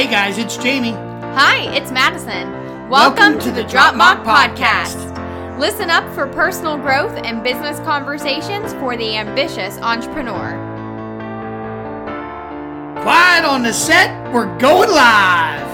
Hey guys, it's Jamie. Hi, it's Madison. Welcome to the Drop Mock Podcast. Listen up for personal growth and business conversations for the ambitious entrepreneur. Quiet on the set, we're going live.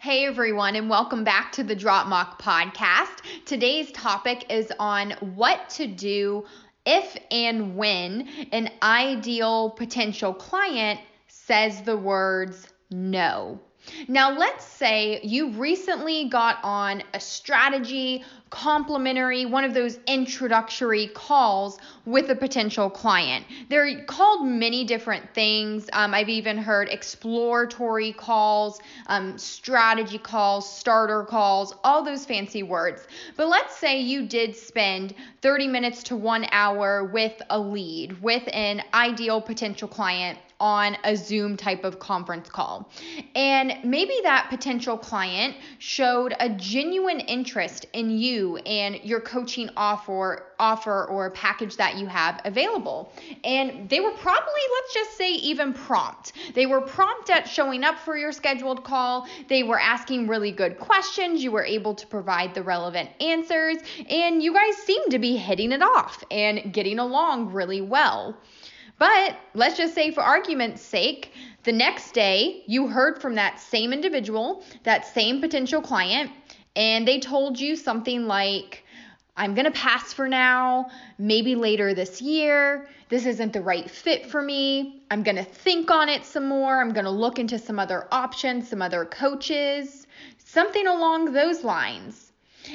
Hey everyone, and welcome back to the Drop Mock Podcast. Today's topic is on what to do if and when an ideal potential client says the words no. Now, let's say you recently got on a strategy, complimentary, one of those introductory calls with a potential client. They're called many different things. I've even heard exploratory calls, strategy calls, starter calls, all those fancy words. But let's say you did spend 30 minutes to 1 hour with a lead, with an ideal potential client on a Zoom type of conference call. And maybe that potential client showed a genuine interest in you and your coaching offer or package that you have available. And they were probably, let's just say, even prompt. They were prompt at showing up for your scheduled call. They were asking really good questions. You were able to provide the relevant answers, and you guys seemed to be hitting it off and getting along really well. But let's just say, for argument's sake, the next day you heard from that same individual, that same potential client, and they told you something like, I'm going to pass for now, maybe later this year, this isn't the right fit for me, I'm going to think on it some more, I'm going to look into some other options, some other coaches, something along those lines.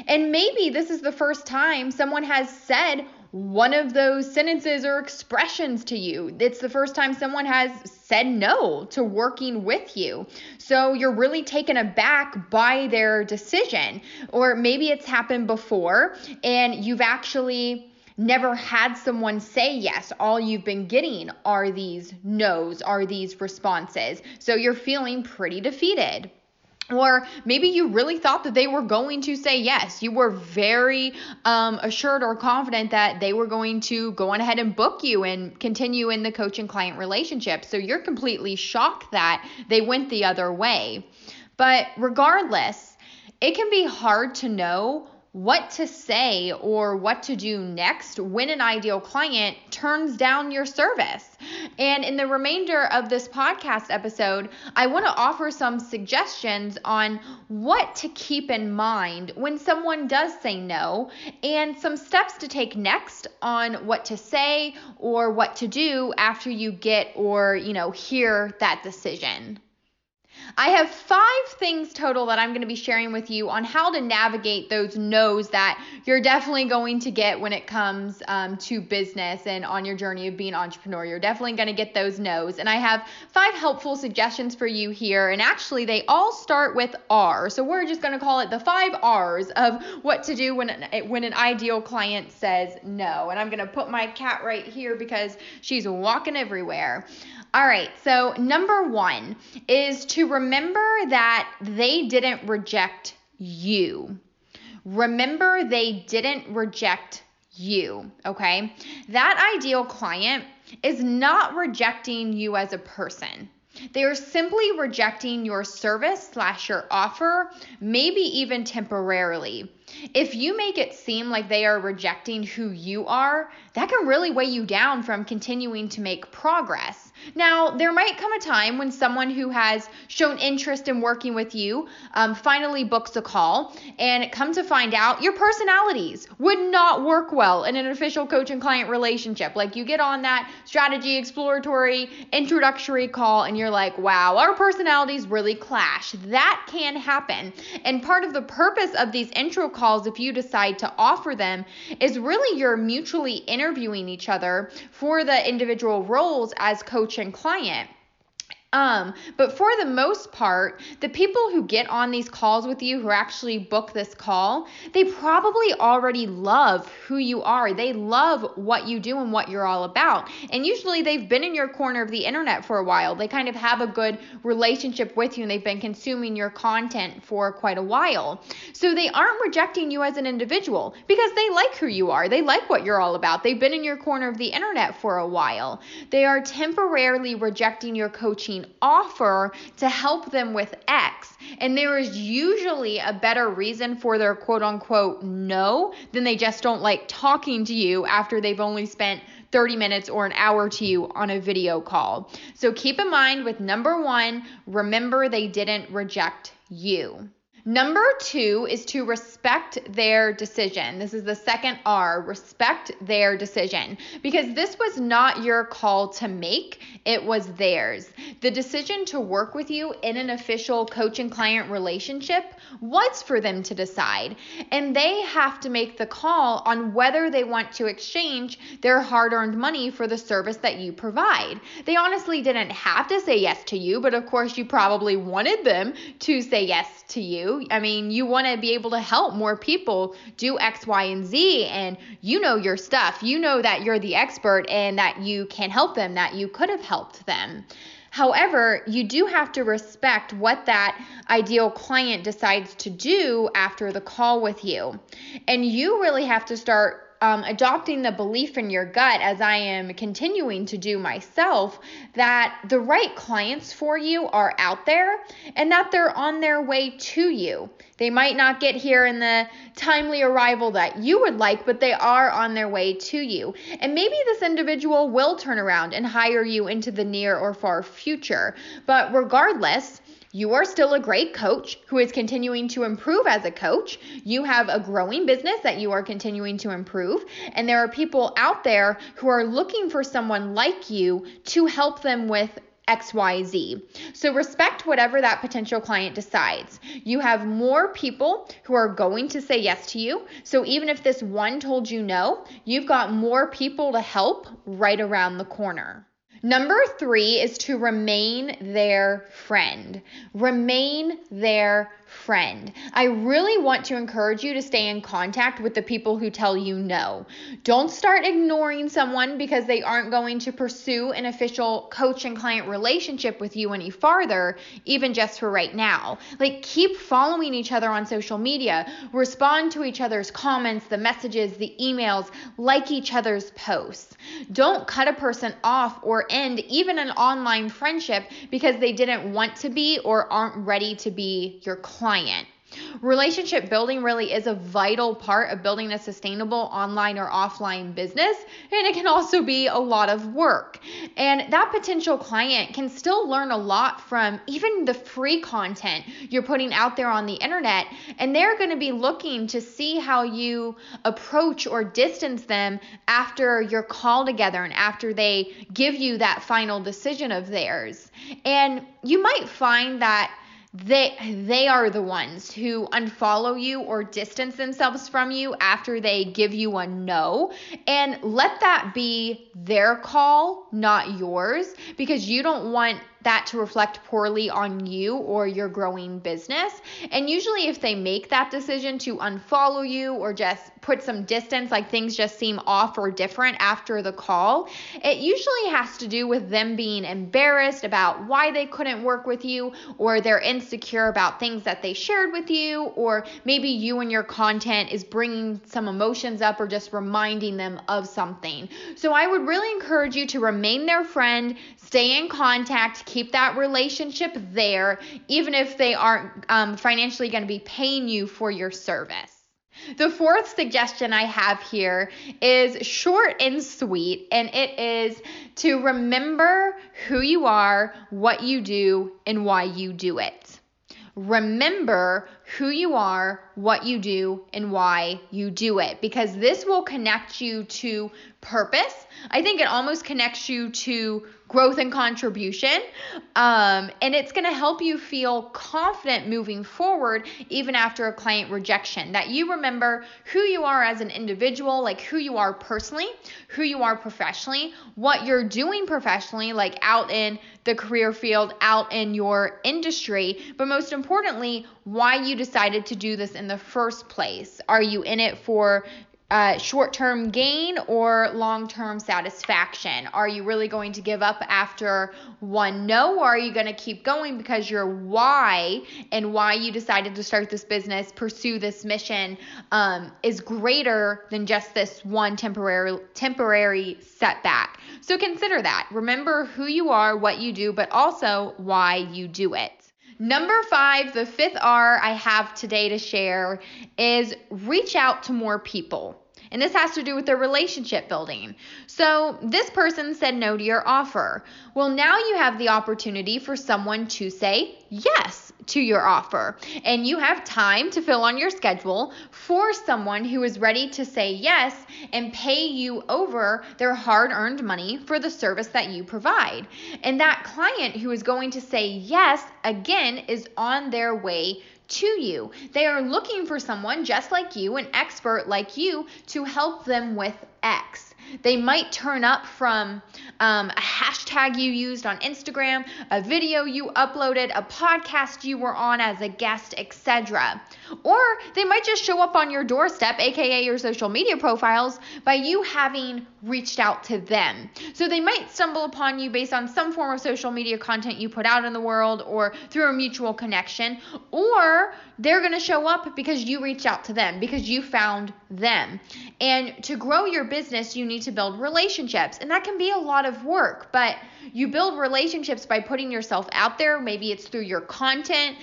And maybe this is the first time someone has said one of those sentences or expressions to you. It's the first time someone has said no to working with you. So you're really taken aback by their decision. Or maybe it's happened before and you've actually never had someone say yes. All you've been getting are these no's, are these responses. So you're feeling pretty defeated. Or maybe you really thought that they were going to say yes. You were very assured or confident that they were going to go on ahead and book you and continue in the coach and client relationship. So you're completely shocked that they went the other way. But regardless, it can be hard to know what to say or what to do next when an ideal client turns down your service. And in the remainder of this podcast episode, I want to offer some suggestions on what to keep in mind when someone does say no, and some steps to take next on what to say or what to do after you get or, hear that decision. I have 5 things total that I'm going to be sharing with you on how to navigate those no's that you're definitely going to get when it comes to business and on your journey of being an entrepreneur. You're definitely going to get those no's. And I have 5 helpful suggestions for you here. And actually, they all start with R. So we're just going to call it the 5 R's of what to do when an ideal client says no. And I'm going to put my cat right here because she's walking everywhere. All right. So number 1 is to remember that they didn't reject you. Remember, they didn't reject you, okay? That ideal client is not rejecting you as a person. They are simply rejecting your service/your offer, maybe even temporarily. If you make it seem like they are rejecting who you are, that can really weigh you down from continuing to make progress. Now, there might come a time when someone who has shown interest in working with you finally books a call, and come to find out your personalities would not work well in an official coach and client relationship. Like, you get on that strategy, exploratory, introductory call and you're like, wow, our personalities really clash. That can happen. And part of the purpose of these intro calls, if you decide to offer them, is really you're mutually interviewing each other for the individual roles as coach and client. But for the most part, the people who get on these calls with you, who actually book this call, they probably already love who you are. They love what you do and what you're all about. And usually they've been in your corner of the internet for a while. They kind of have a good relationship with you and they've been consuming your content for quite a while. So they aren't rejecting you as an individual because they like who you are. They like what you're all about. They've been in your corner of the internet for a while. They are temporarily rejecting your coaching offer to help them with X. And there is usually a better reason for their quote unquote no than they just don't like talking to you after they've only spent 30 minutes or an hour to you on a video call. So keep in mind with number one, remember they didn't reject you. Number two is to respect their decision. This is the second R, respect their decision, because this was not your call to make. It was theirs. The decision to work with you in an official coach and client relationship was for them to decide, and they have to make the call on whether they want to exchange their hard-earned money for the service that you provide. They honestly didn't have to say yes to you, but of course you probably wanted them to say yes to you. I mean, you want to be able to help more people do X, Y, and Z, and you know your stuff. You know that you're the expert and that you can help them, that you could have helped them. However, you do have to respect what that ideal client decides to do after the call with you. And you really have to start adopting the belief in your gut, as I am continuing to do myself, that the right clients for you are out there and that they're on their way to you. They might not get here in the timely arrival that you would like, but they are on their way to you. And maybe this individual will turn around and hire you into the near or far future. But regardless, you are still a great coach who is continuing to improve as a coach. You have a growing business that you are continuing to improve. And there are people out there who are looking for someone like you to help them with X, Y, Z. So respect whatever that potential client decides. You have more people who are going to say yes to you. So even if this one told you no, you've got more people to help right around the corner. Number three is to remain their friend. Remain their friend. I really want to encourage you to stay in contact with the people who tell you no. Don't start ignoring someone because they aren't going to pursue an official coach and client relationship with you any farther, even just for right now. Like, keep following each other on social media, respond to each other's comments, the messages, the emails, like each other's posts. Don't cut a person off or end even an online friendship because they didn't want to be or aren't ready to be your client. Relationship building really is a vital part of building a sustainable online or offline business, and it can also be a lot of work. And that potential client can still learn a lot from even the free content you're putting out there on the internet, and they're going to be looking to see how you approach or distance them after your call together and after they give you that final decision of theirs. And you might find that they are the ones who unfollow you or distance themselves from you after they give you a no. And let that be their call, not yours, because you don't want that to reflect poorly on you or your growing business. And usually if they make that decision to unfollow you or just put some distance, like things just seem off or different after the call, it usually has to do with them being embarrassed about why they couldn't work with you, or they're insecure about things that they shared with you, or maybe you and your content is bringing some emotions up or just reminding them of something. So I would really encourage you to remain their friend, stay in contact, keep that relationship there, even if they aren't financially going to be paying you for your service. The fourth suggestion I have here is short and sweet, and it is to remember who you are, what you do, and why you do it. Remember who you are, what you do, and why you do it, because this will connect you to purpose. I think it almost connects you to growth and contribution, and it's going to help you feel confident moving forward even after a client rejection, that you remember who you are as an individual, like who you are personally, who you are professionally, what you're doing professionally, like out in the career field, out in your industry, but most importantly, why you decided to do this in the first place. Are you in it for short-term gain or long-term satisfaction? Are you really going to give up after one no, or are you going to keep going because your why and why you decided to start this business, pursue this mission, is greater than just this one temporary setback? So consider that. Remember who you are, what you do, but also why you do it. Number 5, the fifth R I have today to share is reach out to more people. And this has to do with the relationship building. So this person said no to your offer. Well, now you have the opportunity for someone to say yes to your offer. And you have time to fill on your schedule for someone who is ready to say yes and pay you over their hard-earned money for the service that you provide. And that client who is going to say yes again is on their way to you. They are looking for someone just like you, an expert like you, to help them with X. They might turn up from a hashtag you used on Instagram, a video you uploaded, a podcast you were on as a guest, etc. Or they might just show up on your doorstep, aka your social media profiles, by you having reached out to them. So they might stumble upon you based on some form of social media content you put out in the world or through a mutual connection, or they're going to show up because you reached out to them, because you found them. And to grow your business, you need to build relationships, and that can be a lot of work, but you build relationships by putting yourself out there. Maybe it's through your content,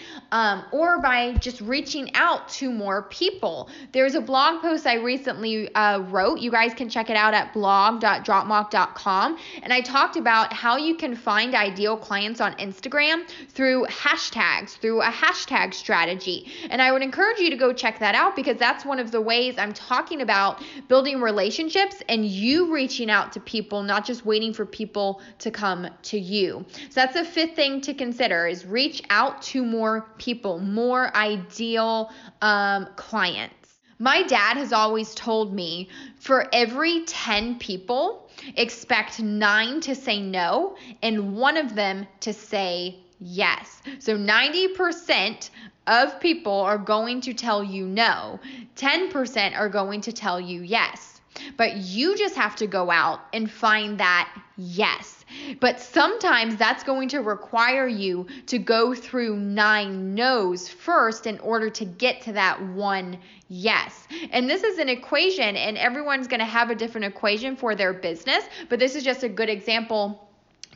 or by just reaching out to more people. There's a blog post I recently wrote. You guys can check it out at blog.dropmock.com, and I talked about how you can find ideal clients on Instagram through hashtags, through a hashtag strategy, and I would encourage you to go check that out, because that's one of the ways I'm talking about building relationships and you reaching out to people, not just waiting for people to come to you. So that's the fifth thing to consider, is reach out to more people, more ideal clients. My dad has always told me, for every 10 people, expect 9 to say no and 1 of them to say yes. So 90% of people are going to tell you no. 10% are going to tell you yes. But you just have to go out and find that yes. But sometimes that's going to require you to go through 9 no's first in order to get to that one yes. And this is an equation, and everyone's going to have a different equation for their business, but this is just a good example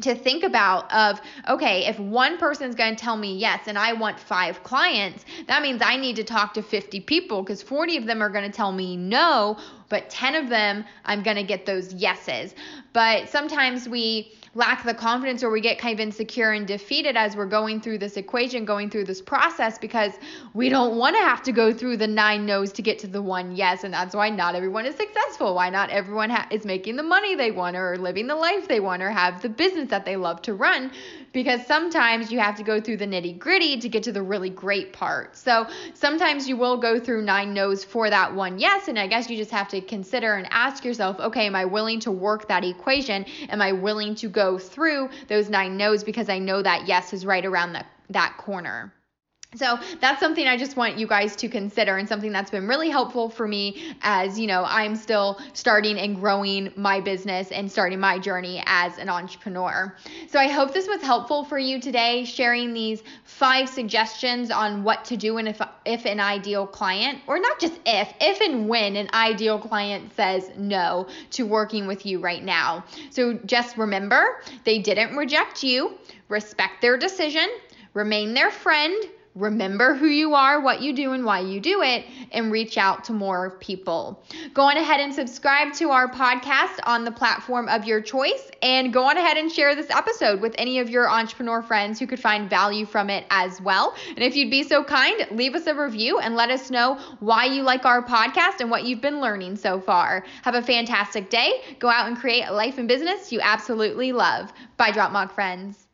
to think about of, okay, if one person's going to tell me yes and I want 5 clients, that means I need to talk to 50 people, because 40 of them are going to tell me no, but 10 of them, I'm going to get those yeses. But sometimes we lack the confidence, or we get kind of insecure and defeated as we're going through this equation, going through this process, because we don't want to have to go through the 9 no's to get to the one yes. And that's why not everyone is successful, why not everyone is making the money they want, or living the life they want, or have the business that they love to run, because sometimes you have to go through the nitty-gritty to get to the really great part. So sometimes you will go through 9 no's for that one yes, and I guess you just have to consider and ask yourself, okay, am I willing to work that equation? Am I willing to go through those 9 no's, because I know that yes is right around that corner? So that's something I just want you guys to consider, and something that's been really helpful for me as, you know, I'm still starting and growing my business and starting my journey as an entrepreneur. So I hope this was helpful for you today, sharing these 5 suggestions on what to do and if an ideal client, or not just if and when an ideal client says no to working with you right now. So just remember, they didn't reject you. Respect their decision. Remain their friend. remember who you are, what you do, and why you do it, and reach out to more people. Go on ahead and subscribe to our podcast on the platform of your choice, and go on ahead and share this episode with any of your entrepreneur friends who could find value from it as well. And if you'd be so kind, leave us a review and let us know why you like our podcast and what you've been learning so far. Have a fantastic day. Go out and create a life and business you absolutely love. Bye, Drop Mock friends.